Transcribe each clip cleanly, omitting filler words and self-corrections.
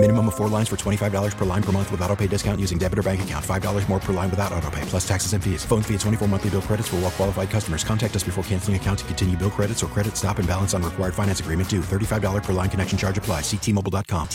Minimum of 4 lines for $25 per line per month with auto-pay discount using debit or bank account. $5 more per line without auto-pay, plus taxes and fees. Phone fee at 24 monthly bill credits for well-qualified customers. Contact us before canceling account to continue bill credits or credit stop and balance on required finance agreement due. $35 per line connection charge applies. See T-Mobile.com.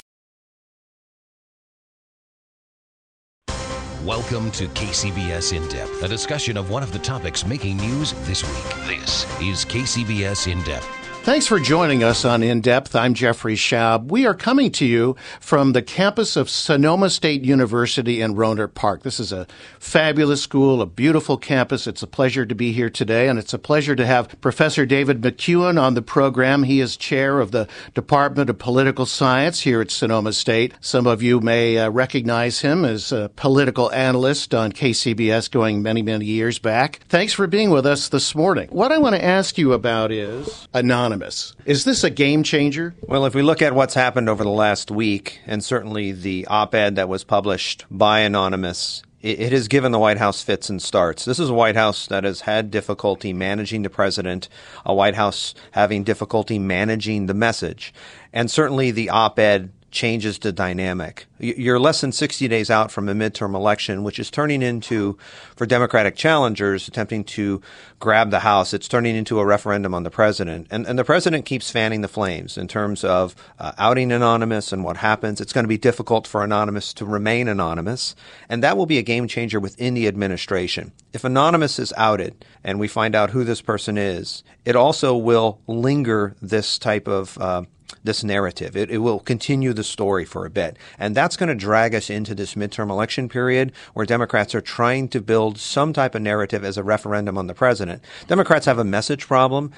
Welcome to KCBS In-Depth, a discussion of one of the topics making news this week. This is KCBS In-Depth. Thanks for joining us on In-Depth. I'm Jeffrey Schaub. We are coming to you from the campus of Sonoma State University in Rohnert Park. This is a fabulous school, a beautiful campus. It's a pleasure to be here today, and it's a pleasure to have Professor David McEwen on the program. He is chair of the Department of Political Science here at Sonoma State. Some of you may recognize him as a political analyst on KCBS going many, many years back. Thanks for being with us this morning. What I want to ask you about is Anonymous. Is this a game changer? Well, if we look at what's happened over the last week, and certainly the op-ed that was published by Anonymous, it has given the White House fits and starts. This is a White House that has had difficulty managing the president, a White House having difficulty managing the message. And certainly the op-ed changes the dynamic. You're less than 60 days out from a midterm election, which is turning into, for Democratic challengers attempting to grab the House, it's turning into a referendum on the president. And the president keeps fanning the flames in terms of outing Anonymous and what happens. It's going to be difficult for Anonymous to remain anonymous, and that will be a game changer within the administration. If Anonymous is outed and we find out who this person is, it also will linger this type of this narrative. It will continue the story for a bit. And that's going to drag us into this midterm election period where Democrats are trying to build some type of narrative as a referendum on the president. Democrats have a message problem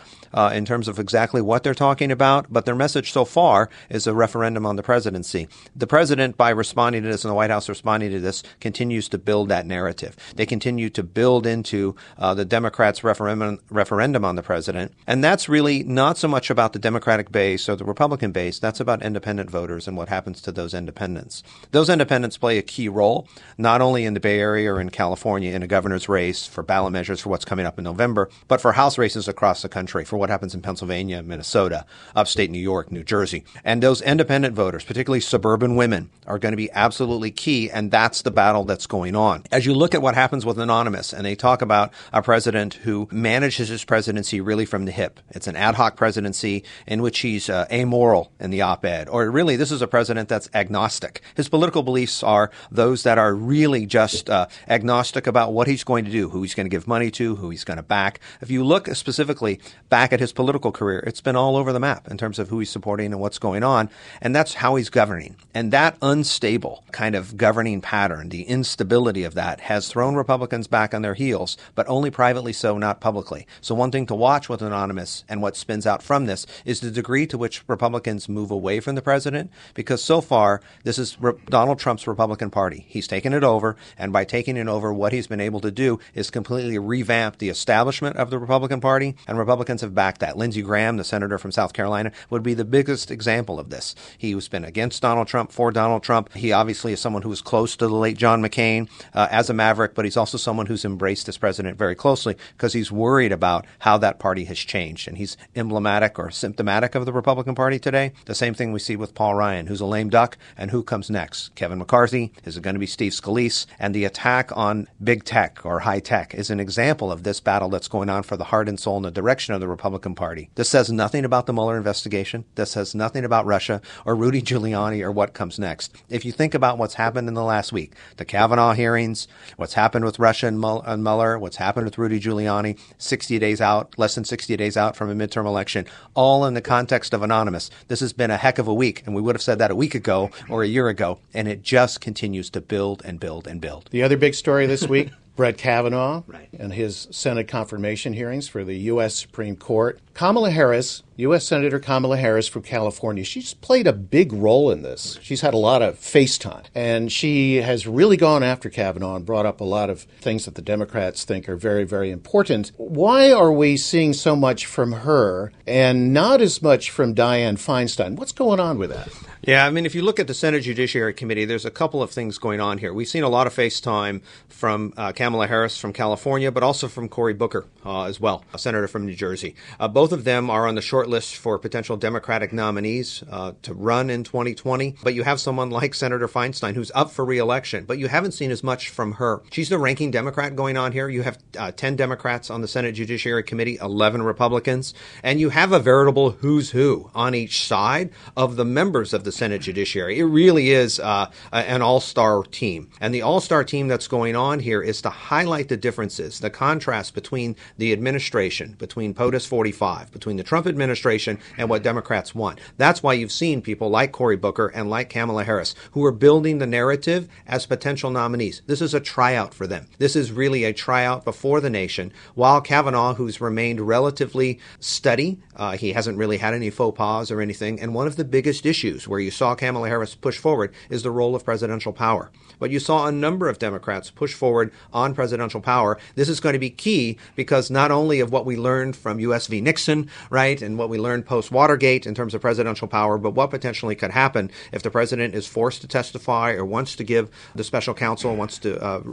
in terms of exactly what they're talking about, but their message so far is a referendum on the presidency. The president, by responding to this and the White House responding to this, continues to build that narrative. They continue to build into the Democrats' referendum on the president. And that's really not so much about the Democratic base or the Republican base. That's about independent voters and what happens to those independents. Those independents play a key role, not only in the Bay Area or in California in a governor's race for ballot measures for what's coming up in November, but for House races across the country, for what happens in Pennsylvania, Minnesota, upstate New York, New Jersey. And those independent voters, particularly suburban women, are going to be absolutely key, and that's the battle that's going on. As you look at what happens with Anonymous, and they talk about a president who manages his presidency really from the hip. It's an ad hoc presidency in which he's amoral in the op-ed, or really this is a president that's agnostic. His political beliefs are those that are really just agnostic about what he's going to do, who he's going to give money to, who he's going to back. If you look specifically back at his political career, it's been all over the map in terms of who he's supporting and what's going on, and that's how he's governing. And that unstable kind of governing pattern, the instability of that, has thrown Republicans back on their heels, but only privately so, not publicly. So one thing to watch with Anonymous and what spins out from this is the degree to which Republicans move away from the president, because so far, this is Donald Trump's Republican Party. He's taken it over, and by taking it over, what he's been able to do is completely revamp the establishment of the Republican Party, and Republicans have backed that. Lindsey Graham, the senator from South Carolina, would be the biggest example of this. He's been against Donald Trump, for Donald Trump. He obviously is someone who was close to the late John McCain as a maverick, but he's also someone who's embraced this president very closely because he's worried about how that party has changed, and he's emblematic or symptomatic of the Republican Party today. The same thing we see with Paul Ryan, who's a lame duck, and who comes next? Kevin McCarthy? Is it going to be Steve Scalise? And the attack on big tech or high tech is an example of this battle that's going on for the heart and soul and the direction of the Republican Party. This says nothing about the Mueller investigation. This says nothing about Russia or Rudy Giuliani or what comes next. If you think about what's happened in the last week, the Kavanaugh hearings, what's happened with Russia and Mueller, what's happened with Rudy Giuliani, 60 days out, less than 60 days out from a midterm election, all in the context of Anonymous. This has been a heck of a week, and we would have said that a week ago or a year ago, and it just continues to build and build and build. The other big story this week, Brett Kavanaugh and his Senate confirmation hearings for the U.S. Supreme Court. Kamala Harris, U.S. Senator Kamala Harris from California, she's played a big role in this. She's had a lot of face time, and she has really gone after Kavanaugh and brought up a lot of things that the Democrats think are very, very important. Why are we seeing so much from her and not as much from Diane Feinstein? What's going on with that? Yeah, I mean, if you look at the Senate Judiciary Committee, there's a couple of things going on here. We've seen a lot of face time from Kamala Harris from California, but also from Cory Booker as well, a senator from New Jersey. Both of them are on the short list for potential Democratic nominees to run in 2020. But you have someone like Senator Feinstein, who's up for re-election, but you haven't seen as much from her. She's the ranking Democrat going on here. You have 10 Democrats on the Senate Judiciary Committee, 11 Republicans, and you have a veritable who's who on each side of the members of the Senate Judiciary. It really is an all-star team. And the all-star team that's going on here is to highlight the differences, the contrast between the administration, between POTUS 45, between the Trump administration and what Democrats want. That's why you've seen people like Cory Booker and like Kamala Harris, who are building the narrative as potential nominees. This is a tryout for them. This is really a tryout before the nation, while Kavanaugh, who's remained relatively steady, he hasn't really had any faux pas or anything, and one of the biggest issues where you saw Kamala Harris push forward is the role of presidential power. But you saw a number of Democrats push forward on presidential power. This is going to be key because not only of what we learned from U.S. v. Nixon, right, and what we learned post-Watergate in terms of presidential power, but what potentially could happen if the president is forced to testify or wants to give the special counsel, wants to,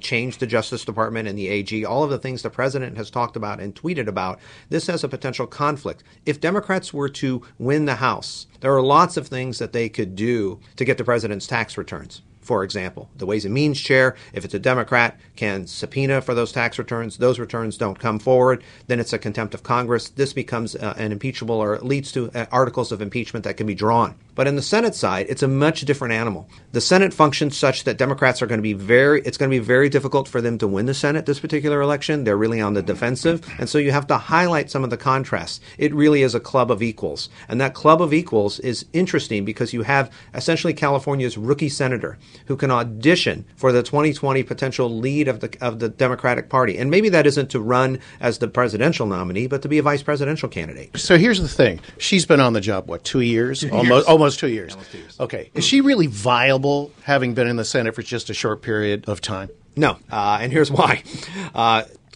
change the Justice Department and the AG, all of the things the president has talked about and tweeted about. This has a potential conflict. If Democrats were to win the House, there are lots of things that they could do to get the president's tax returns. For example, the Ways and Means chair, if it's a Democrat, can subpoena for those tax returns. Those returns don't come forward. Then it's a contempt of Congress. This becomes an impeachable, or it leads to articles of impeachment that can be drawn. But in the Senate side, it's a much different animal. The Senate functions such that Democrats are going to be it's going to be very difficult for them to win the Senate this particular election. They're really on the defensive. And so you have to highlight some of the contrasts. It really is a club of equals. And that club of equals is interesting because you have essentially California's rookie senator who can audition for the 2020 potential lead of the Democratic Party. And maybe that isn't to run as the presidential nominee, but to be a vice presidential candidate. So here's the thing. She's been on the job, what, 2 years? Almost two years. Okay. Is she really viable, having been in the Senate for just a short period of time? No. And here's why.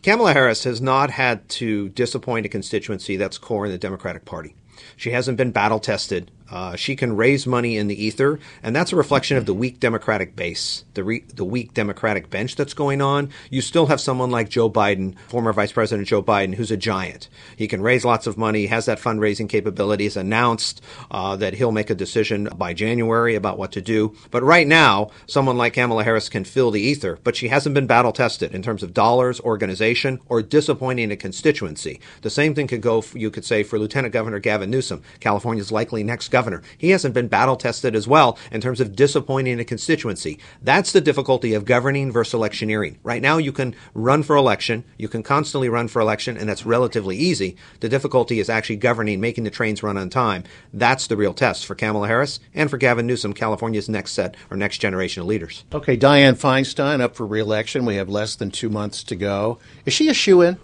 Kamala Harris has not had to disappoint a constituency that's core in the Democratic Party. She hasn't been battle tested. She can raise money in the ether, and that's a reflection of the weak Democratic base, the weak Democratic bench that's going on. You still have someone like Joe Biden, former Vice President Joe Biden, who's a giant. He can raise lots of money, has that fundraising capability, has announced that he'll make a decision by January about what to do. But right now, someone like Kamala Harris can fill the ether, but she hasn't been battle tested in terms of dollars, organization, or disappointing a constituency. The same thing could go, you could say, for Lieutenant Governor Gavin Newsom, California's likely next governor. He hasn't been battle tested as well in terms of disappointing a constituency. That's the difficulty of governing versus electioneering. Right now, you can run for election. You can constantly run for election, and that's relatively easy. The difficulty is actually governing, making the trains run on time. That's the real test for Kamala Harris and for Gavin Newsom, California's next set or next generation of leaders. Okay, Dianne Feinstein up for re-election. We have less than 2 months to go. Is she a shoo-in?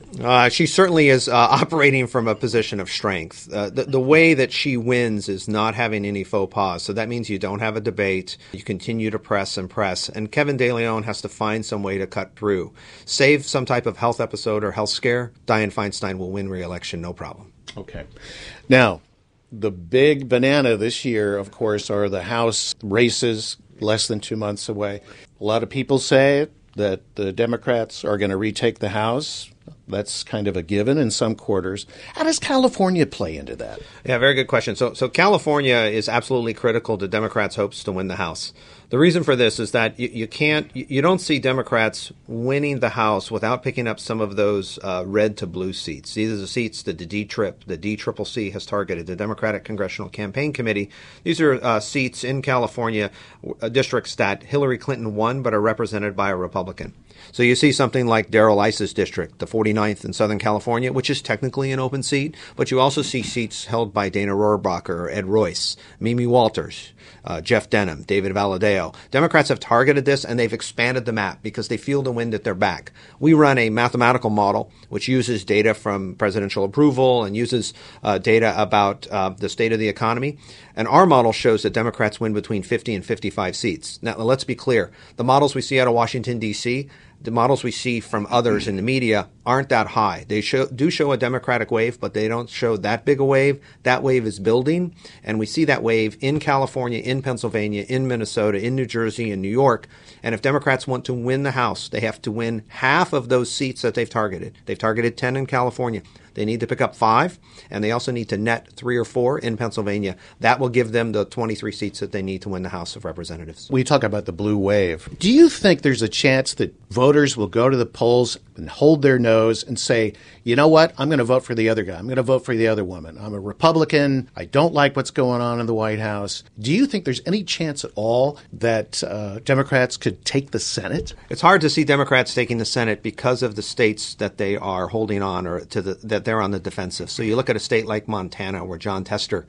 She certainly is operating from a position of strength. The way that she wins is not having any faux pas. So that means you don't have a debate. You continue to press and press. And Kevin DeLeon has to find some way to cut through. Save some type of health episode or health scare, Dianne Feinstein will win re-election, no problem. Okay. Now, the big banana this year, of course, are the House races, less than 2 months away. A lot of people say that the Democrats are going to retake the House. That's kind of a given in some quarters. How does California play into that? Yeah, very good question. So California is absolutely critical to Democrats' hopes to win the House. The reason for this is that you don't see Democrats winning the House without picking up some of those red to blue seats. These are the seats that the DCCC has targeted, the Democratic Congressional Campaign Committee. These are seats in California, districts that Hillary Clinton won but are represented by a Republican. So you see something like Darrell Issa's district, the 49th in Southern California, which is technically an open seat, but you also see seats held by Dana Rohrabacher or Ed Royce, Mimi Walters, Jeff Denham, David Valadao. Democrats have targeted this, and they've expanded the map because they feel the wind at their back. We run a mathematical model which uses data from presidential approval and uses data about the state of the economy. And our model shows that Democrats win between 50 and 55 seats. Now, let's be clear. The models we see out of Washington, D.C., the models we see from others in the media aren't that high. They do show a Democratic wave, but they don't show that big a wave. That wave is building, and we see that wave in California, in Pennsylvania, in Minnesota, in New Jersey, in New York. And if Democrats want to win the House, they have to win half of those seats that they've targeted. They've targeted 10 in California. They need to pick up 5, and they also need to net 3 or 4 in Pennsylvania. That will give them the 23 seats that they need to win the House of Representatives. We talk about the blue wave. Do you think there's a chance that voters will go to the polls and hold their nose and say, you know what, I'm going to vote for the other guy. I'm going to vote for the other woman. I'm a Republican. I don't like what's going on in the White House. Do you think there's any chance at all that Democrats could take the Senate? It's hard to see Democrats taking the Senate because of the states that they are holding on or to that they're on the defensive. So you look at a state like Montana, where John Tester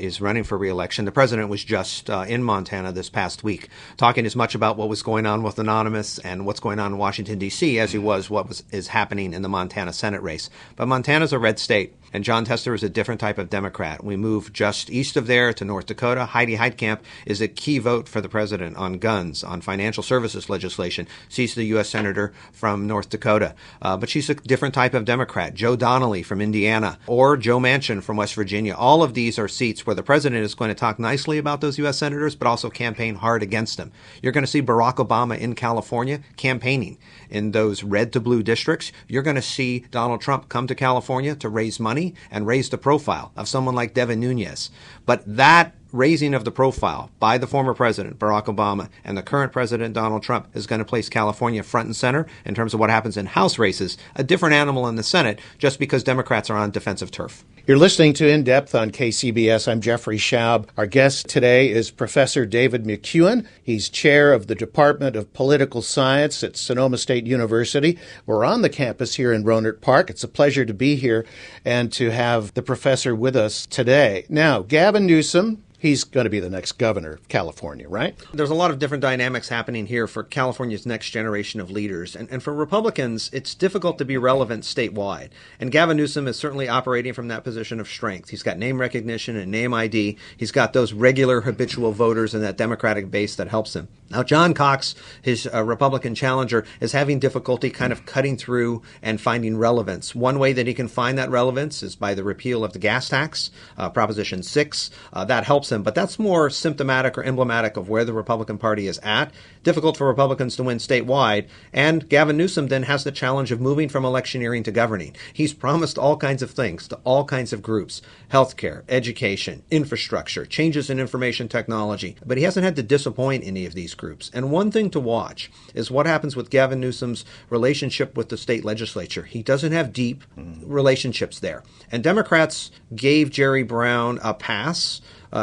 is running for re-election. The president was just in Montana this past week, talking as much about what was going on with Anonymous and what's going on in Washington, D.C. as he was what is happening in the Montana Senate race. But Montana's a red state, and John Tester is a different type of Democrat. We move just east of there to North Dakota. Heidi Heitkamp is a key vote for the president on guns, on financial services legislation. She's the U.S. Senator from North Dakota. But she's a different type of Democrat. Joe Donnelly from Indiana, or Joe Manchin from West Virginia. All of these are seats where the president is going to talk nicely about those U.S. senators, but also campaign hard against them. You're going to see Barack Obama in California campaigning in those red to blue districts. You're going to see Donald Trump come to California to raise money and raise the profile of someone like Devin Nunes. But that raising of the profile by the former president, Barack Obama, and the current president, Donald Trump, is going to place California front and center in terms of what happens in House races, a different animal in the Senate, just because Democrats are on defensive turf. You're listening to In Depth on KCBS. I'm Jeffrey Schaub. Our guest today is Professor David McEwen. He's chair of the Department of Political Science at Sonoma State University. We're on the campus here in Rohnert Park. It's a pleasure to be here and to have the professor with us today. Now, Gavin Newsom, he's going to be the next governor of California, right? There's a lot of different dynamics happening here for California's next generation of leaders. And for Republicans, it's difficult to be relevant statewide. And Gavin Newsom is certainly operating from that position of strength. He's got name recognition and name ID. He's got those regular habitual voters in that Democratic base that helps him. Now, John Cox, his Republican challenger, is having difficulty kind of cutting through and finding relevance. One way that he can find that relevance is by the repeal of the gas tax, Proposition 6. That helps him, but that's more symptomatic or emblematic of where the Republican Party is at. Difficult for Republicans to win statewide. And Gavin Newsom then has the challenge of moving from electioneering to governing. He's promised all kinds of things to all kinds of groups: healthcare, education, infrastructure, changes in information technology. But he hasn't had to disappoint any of these groups. And one thing to watch is what happens with Gavin Newsom's relationship with the state legislature. He doesn't have deep relationships there. And Democrats gave Jerry Brown a pass.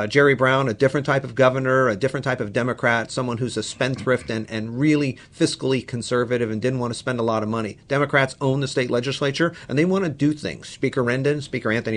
Jerry Brown, a different type of governor, a different type of Democrat, someone who's a spendthrift and really fiscally conservative and didn't want to spend a lot of money. Democrats own the state legislature, and they want to do things. Speaker Anthony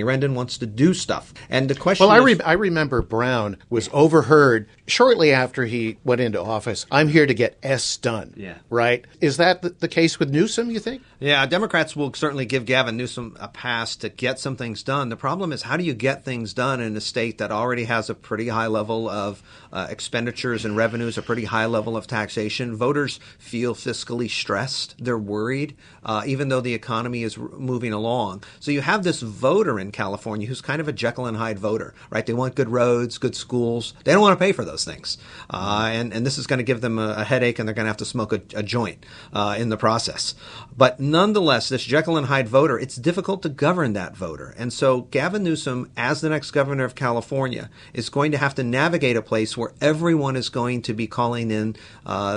Rendon wants to do stuff. And the question is... I remember Brown was overheard shortly after he went into office. I'm here to get S done. Yeah. Right? Is that the case with Newsom, you think? Yeah, Democrats will certainly give Gavin Newsom a pass to get some things done. The problem is, how do you get things done in a state that already has a pretty high level of expenditures and revenues, a pretty high level of taxation? Voters feel fiscally stressed. They're worried, even though the economy is moving along. So you have this voter in California who's kind of a Jekyll and Hyde voter, right? They want good roads, good schools. They don't want to pay for those things. And this is going to give them a headache, and they're going to have to smoke a joint in the process. But nonetheless, this Jekyll and Hyde voter, it's difficult to govern that voter. And so Gavin Newsom, as the next governor of California, media is going to have to navigate a place where everyone is going to be calling in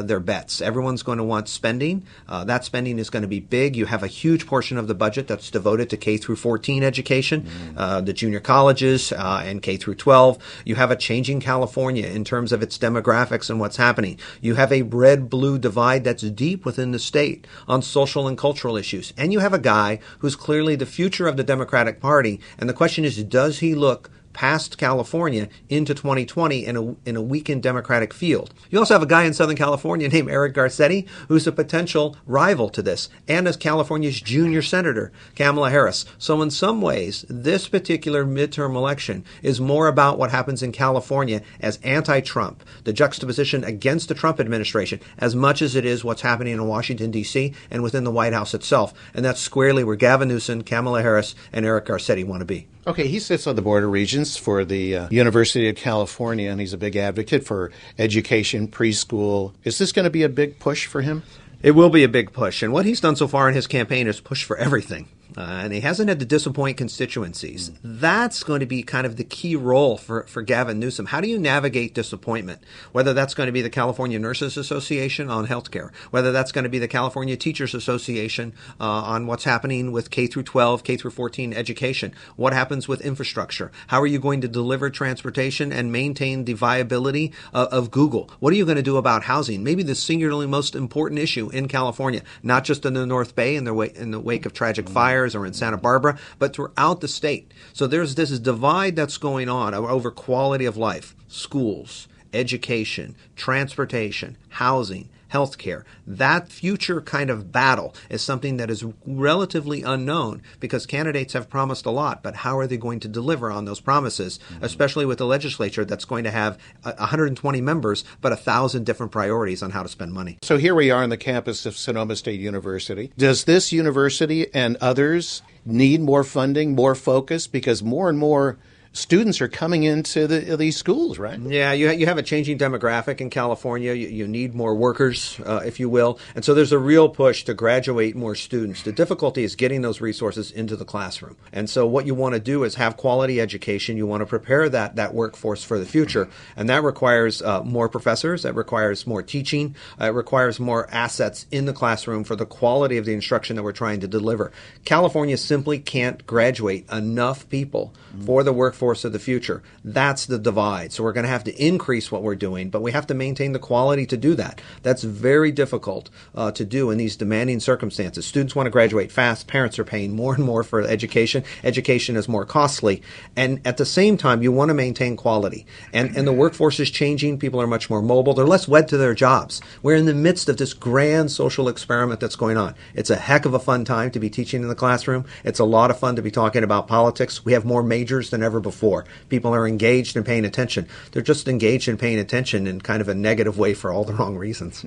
their bets. Everyone's going to want spending. That spending is going to be big. You have a huge portion of the budget that's devoted to K through 14 education, the junior colleges, and K through 12. You have a changing California in terms of its demographics and what's happening. You have a red-blue divide that's deep within the state on social and cultural issues. And you have a guy who's clearly the future of the Democratic Party. And the question is, does he look past California into 2020 in a weakened Democratic field? You also have a guy in Southern California named Eric Garcetti, who's a potential rival to this, and as California's junior senator, Kamala Harris. So in some ways, this particular midterm election is more about what happens in California as anti-Trump, the juxtaposition against the Trump administration, as much as it is what's happening in Washington, D.C. and within the White House itself. And that's squarely where Gavin Newsom, Kamala Harris, and Eric Garcetti want to be. Okay, he sits on the Board of Regents for the University of California, and he's a big advocate for education, preschool. Is this going to be a big push for him? It will be a big push. And what he's done so far in his campaign is push for everything. And he hasn't had to disappoint constituencies. That's going to be kind of the key role for Gavin Newsom. How do you navigate disappointment? Whether that's going to be the California Nurses Association on healthcare, whether that's going to be the California Teachers Association on what's happening with K through 12, K through 14 education, what happens with infrastructure? How are you going to deliver transportation and maintain the viability of Google? What are you going to do about housing? Maybe the singularly most important issue in California, not just in the North Bay in the wake of tragic fire, or in Santa Barbara, but throughout the state. So there's this divide that's going on over quality of life, schools, education, transportation, housing, healthcare. That future kind of battle is something that is relatively unknown because candidates have promised a lot, but how are they going to deliver on those promises, especially with the legislature that's going to have 120 members, but 1,000 different priorities on how to spend money. So here we are on the campus of Sonoma State University. Does this university and others need more funding, more focus? Because more and more students are coming into these schools, right? Yeah, you have a changing demographic in California. You need more workers, if you will. And so there's a real push to graduate more students. The difficulty is getting those resources into the classroom. And so what you want to do is have quality education. You want to prepare that workforce for the future. And that requires more professors. That requires more teaching. It requires more assets in the classroom for the quality of the instruction that we're trying to deliver. California simply can't graduate enough people for the workforce of the future. That's the divide. So we're going to have to increase what we're doing, but we have to maintain the quality to do that. That's very difficult to do in these demanding circumstances. Students want to graduate fast. Parents are paying more and more for education. Education is more costly. And at the same time, you want to maintain quality. And the workforce is changing. People are much more mobile. They're less wed to their jobs. We're in the midst of this grand social experiment that's going on. It's a heck of a fun time to be teaching in the classroom. It's a lot of fun to be talking about politics. We have more majors than ever before. People are engaged and paying attention. They're just engaged and paying attention in kind of a negative way for all the wrong reasons.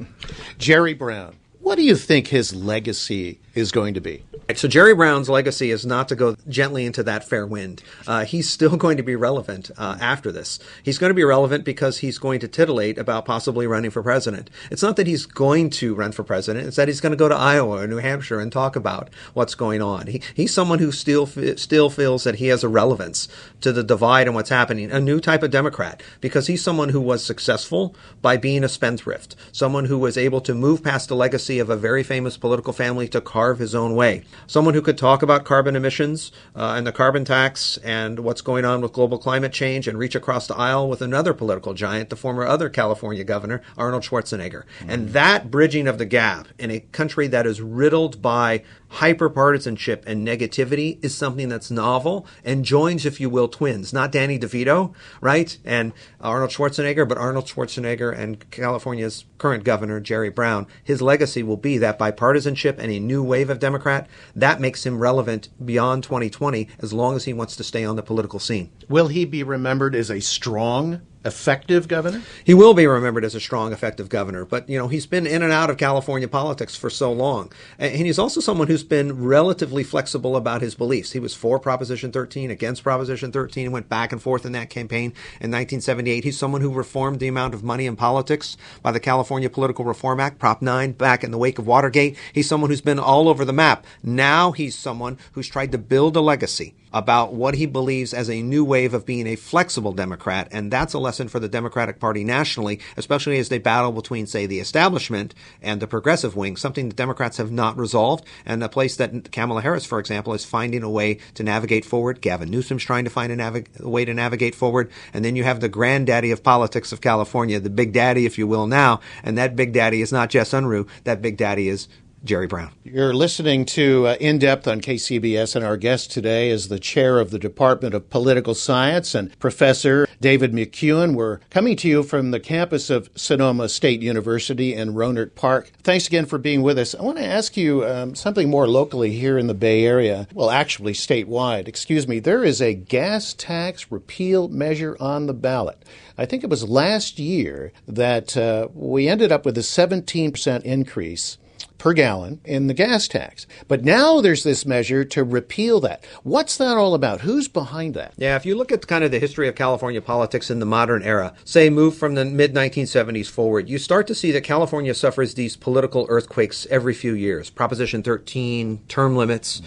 Jerry Brown, what do you think his legacy is going to be? So Jerry Brown's legacy is not to go gently into that fair wind. He's still going to be relevant after this. He's going to be relevant because he's going to titillate about possibly running for president. It's not that he's going to run for president. It's that he's going to go to Iowa or New Hampshire and talk about what's going on. He's someone who still feels that he has a relevance to the divide and what's happening, a new type of Democrat, because he's someone who was successful by being a spendthrift, someone who was able to move past the legacy of a very famous political family to carve his own way. Someone who could talk about carbon emissions and the carbon tax and what's going on with global climate change and reach across the aisle with another political giant, the former other California governor, Arnold Schwarzenegger. And that bridging of the gap in a country that is riddled by hyperpartisanship and negativity is something that's novel and joins, if you will, twins, not Danny DeVito, right, and Arnold Schwarzenegger, but Arnold Schwarzenegger and California's current governor, Jerry Brown. His legacy will be that bipartisanship and a new wave of Democrat. That makes him relevant beyond 2020 as long as he wants to stay on the political scene. Will he be remembered as a strong, effective governor? He will be remembered as a strong, effective governor. But, you know, he's been in and out of California politics for so long. And he's also someone who's been relatively flexible about his beliefs. He was for Proposition 13, against Proposition 13, went back and forth in that campaign in 1978. He's someone who reformed the amount of money in politics by the California Political Reform Act, Prop 9, back in the wake of Watergate. He's someone who's been all over the map. Now he's someone who's tried to build a legacy about what he believes as a new wave of being a flexible Democrat. And that's a lesson for the Democratic Party nationally, especially as they battle between, say, the establishment and the progressive wing, something the Democrats have not resolved, and a place that Kamala Harris, for example, is finding a way to navigate forward. Gavin Newsom's trying to find a way to navigate forward. And then you have the granddaddy of politics of California, the big daddy, if you will, now. And that big daddy is not Jess Unruh. That big daddy is Jerry Brown. You're listening to In Depth on KCBS, and our guest today is the chair of the Department of Political Science and Professor David McEwen. We're coming to you from the campus of Sonoma State University in Rohnert Park. Thanks again for being with us. I want to ask you something more locally here in the Bay Area, well, actually statewide. Excuse me. There is a gas tax repeal measure on the ballot. I think it was last year that we ended up with a 17% increase per gallon in the gas tax. But now there's this measure to repeal that. What's that all about? Who's behind that? Yeah, if you look at kind of the history of California politics in the modern era, say move from the mid-1970s forward, you start to see that California suffers these political earthquakes every few years. Proposition 13, term limits,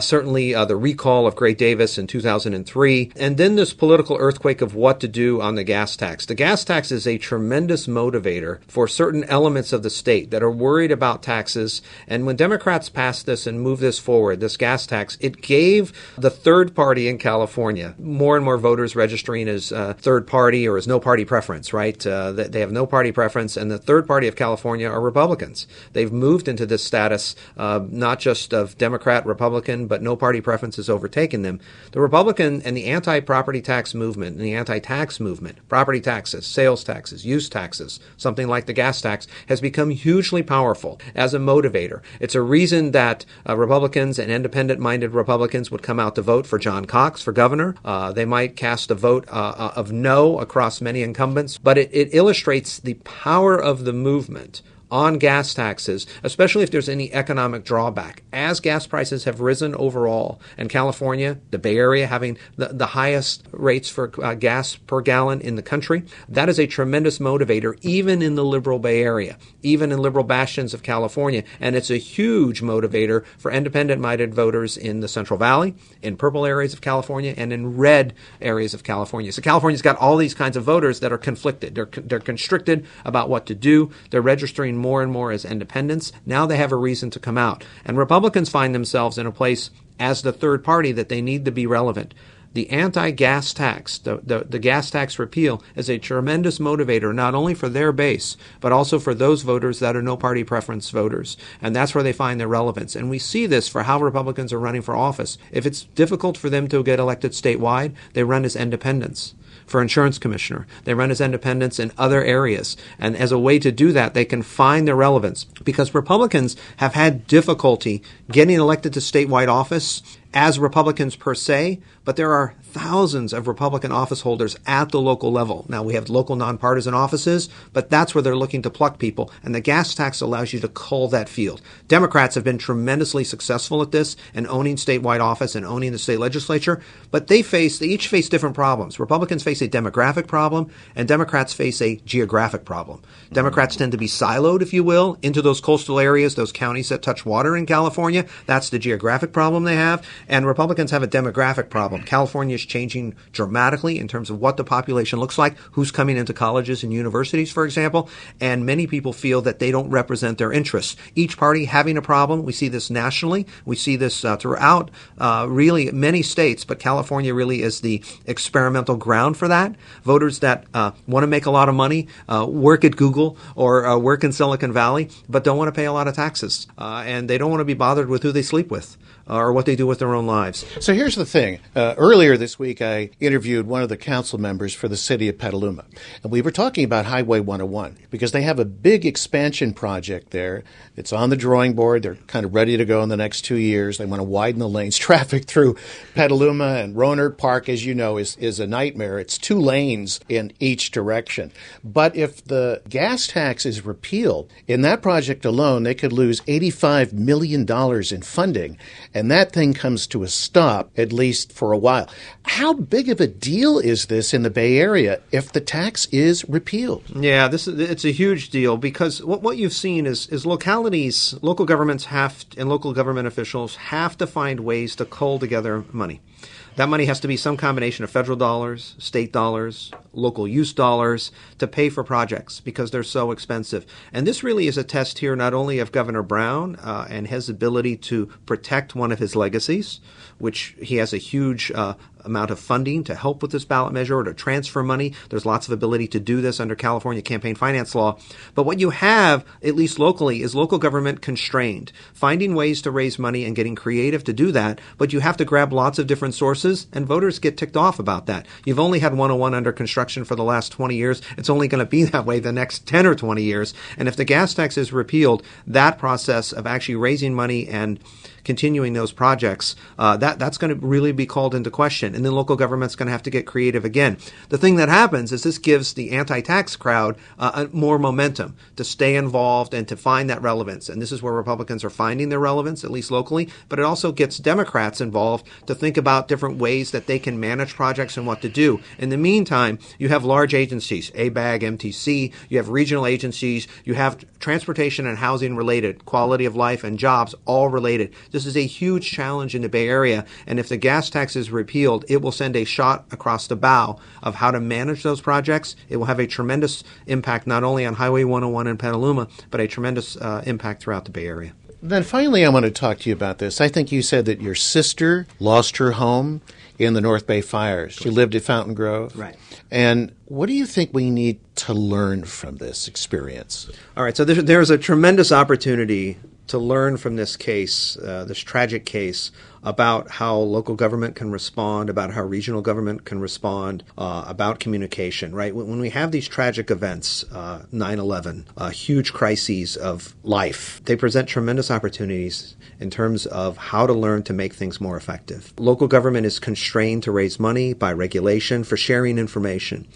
certainly the recall of Gray Davis in 2003, and then this political earthquake of what to do on the gas tax. The gas tax is a tremendous motivator for certain elements of the state that are worried about tax. And when Democrats passed this and moved this forward, this gas tax, it gave the third party in California more and more voters registering as third party or as no party preference, right? They have no party preference, and the third party of California are Republicans. They've moved into this status, not just of Democrat, Republican, but no party preference has overtaken them. The Republican and the anti-property tax movement and the anti-tax movement, property taxes, sales taxes, use taxes, something like the gas tax, has become hugely powerful as a motivator. It's a reason that Republicans and independent-minded Republicans would come out to vote for John Cox for governor. They might cast a vote of no across many incumbents, but it illustrates the power of the movement on gas taxes, especially if there's any economic drawback. As gas prices have risen overall, and California, the Bay Area, having the highest rates for gas per gallon in the country, that is a tremendous motivator, even in the liberal Bay Area, even in liberal bastions of California. And it's a huge motivator for independent-minded voters in the Central Valley, in purple areas of California, and in red areas of California. So California's got all these kinds of voters that are conflicted. They're constricted about what to do. They're registering more and more as independents. Now they have a reason to come out. And Republicans find themselves in a place as the third party that they need to be relevant. The anti-gas tax, the gas tax repeal, is a tremendous motivator not only for their base, but also for those voters that are no party preference voters. And that's where they find their relevance. And we see this for how Republicans are running for office. If it's difficult for them to get elected statewide, they run as independents. For insurance commissioner, they run as independents in other areas. And as a way to do that, they can find their relevance, because Republicans have had difficulty getting elected to statewide office as Republicans per se, but there are thousands of Republican office holders at the local level. Now, we have local nonpartisan offices, but that's where they're looking to pluck people, and the gas tax allows you to cull that field. Democrats have been tremendously successful at this and owning statewide office and owning the state legislature, but they each face different problems. Republicans face a demographic problem, and Democrats face a geographic problem. Democrats tend to be siloed, if you will, into those coastal areas, those counties that touch water in California. That's the geographic problem they have. And Republicans have a demographic problem. California is changing dramatically in terms of what the population looks like, who's coming into colleges and universities, for example. And many people feel that they don't represent their interests. Each party having a problem. We see this nationally. We see this throughout really many states, but California really is the experimental ground for that. Voters that want to make a lot of money, work at Google or work in Silicon Valley, but don't want to pay a lot of taxes. And they don't want to be bothered with who they sleep with or what they do with their own lives. So here's the thing. Earlier this week, I interviewed one of the council members for the city of Petaluma, and we were talking about Highway 101 because they have a big expansion project there. It's on the drawing board. They're kind of ready to go in the next 2 years. They want to widen the lanes. Traffic through Petaluma and Rohnert Park, as you know, is a nightmare. It's 2 lanes in each direction. But if the gas tax is repealed, in that project alone, they could lose $85 million in funding, and that thing comes to a stop, at least for a while. How big of a deal is this in the Bay Area if the tax is repealed? Yeah, it's a huge deal, because what you've seen is localities, local governments have, and local government officials have to find ways to cull together money. That money has to be some combination of federal dollars, state dollars, local use dollars to pay for projects because they're so expensive. And this really is a test here not only of Governor Brown and his ability to protect one of his legacies, which he has a huge amount of funding to help with this ballot measure or to transfer money. There's lots of ability to do this under California campaign finance law. But what you have, at least locally, is local government constrained, finding ways to raise money and getting creative to do that. But you have to grab lots of different sources, and voters get ticked off about that. You've only had 101 under construction for the last 20 years. It's only going to be that way the next 10 or 20 years. And if the gas tax is repealed, that process of actually raising money and continuing those projects, that's going to really be called into question. And then local government's going to have to get creative again. The thing that happens is this gives the anti-tax crowd more momentum to stay involved and to find that relevance. And this is where Republicans are finding their relevance, at least locally. But it also gets Democrats involved to think about different ways that they can manage projects and what to do. In the meantime, you have large agencies, ABAG, MTC. You have regional agencies. You have transportation and housing related, quality of life and jobs, all related. This is a huge challenge in the Bay Area, and if the gas tax is repealed, it will send a shot across the bow of how to manage those projects. It will have a tremendous impact not only on Highway 101 in Petaluma, but a tremendous impact throughout the Bay Area. Then finally, I want to talk to you about this. I think you said that your sister lost her home in the North Bay fires. She lived at Fountain Grove. Right. And what do you think we need to learn from this experience? All right, so there's a tremendous opportunity to learn from this case, this tragic case, about how local government can respond, about how regional government can respond, about communication, right? When we have these tragic events, 9/11, huge crises of life, they present tremendous opportunities in terms of how to learn to make things more effective. Local government is constrained to raise money by regulation for sharing information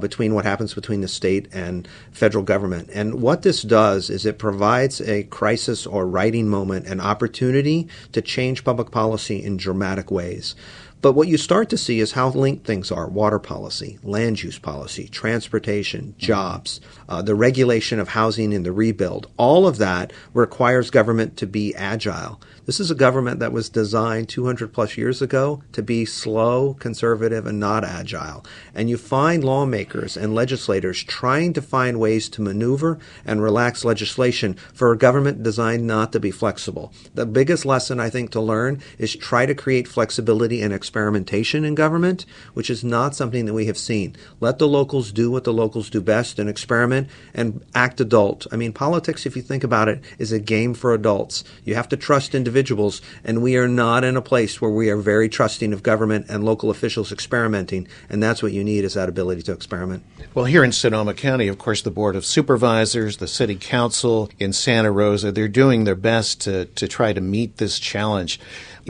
between what happens between the state and federal government. And what this does is it provides a crisis or writing moment, an opportunity to change public policy in dramatic ways. But what you start to see is how linked things are: water policy, land use policy, transportation, jobs, the regulation of housing and the rebuild. All of that requires government to be agile. This is a government that was designed 200 plus years ago to be slow, conservative, and not agile. And you find lawmakers and legislators trying to find ways to maneuver and relax legislation for a government designed not to be flexible. The biggest lesson I think to learn is try to create flexibility and experimentation in government, which is not something that we have seen. Let the locals do what the locals do best and experiment and act adult. I mean, politics, if you think about it, is a game for adults. You have to trust individuals, and we are not in a place where we are very trusting of government and local officials experimenting, and that's what you need, is that ability to experiment. Well, here in Sonoma County, of course, the Board of Supervisors, the City Council in Santa Rosa, they're doing their best to try to meet this challenge.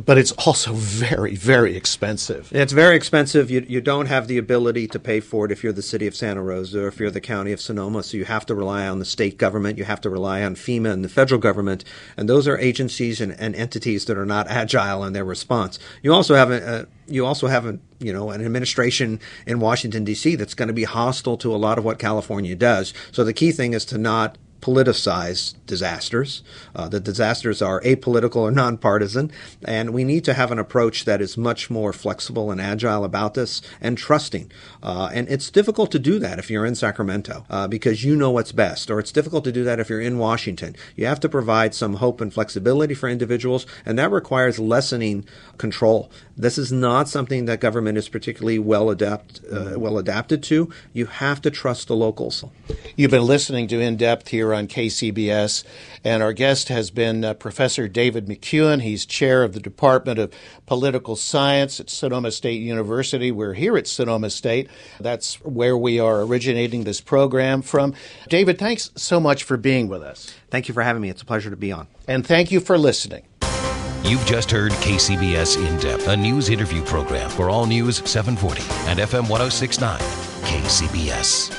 But it's also very, very expensive. It's very expensive. You don't have the ability to pay for it if you're the city of Santa Rosa or if you're the county of Sonoma. So you have to rely on the state government. You have to rely on FEMA and the federal government. And those are agencies and entities that are not agile in their response. You also have an administration in Washington, D.C. that's going to be hostile to a lot of what California does. So the key thing is to not politicize disasters. The disasters are apolitical or nonpartisan, and we need to have an approach that is much more flexible and agile about this and trusting. And it's difficult to do that if you're in Sacramento because you know what's best, or it's difficult to do that if you're in Washington. You have to provide some hope and flexibility for individuals, and that requires lessening control. This is not something that government is particularly well adapted to. You have to trust the locals. You've been listening to In Depth here on KCBS, and our guest has been Professor David McEwen. He's chair of the Department of Political Science at Sonoma State University. We're here at Sonoma State. That's where we are originating this program from. David, thanks so much for being with us. Thank you for having me. It's a pleasure to be on. And thank you for listening. You've just heard KCBS In Depth, a news interview program for All News 740 and FM 106.9 KCBS.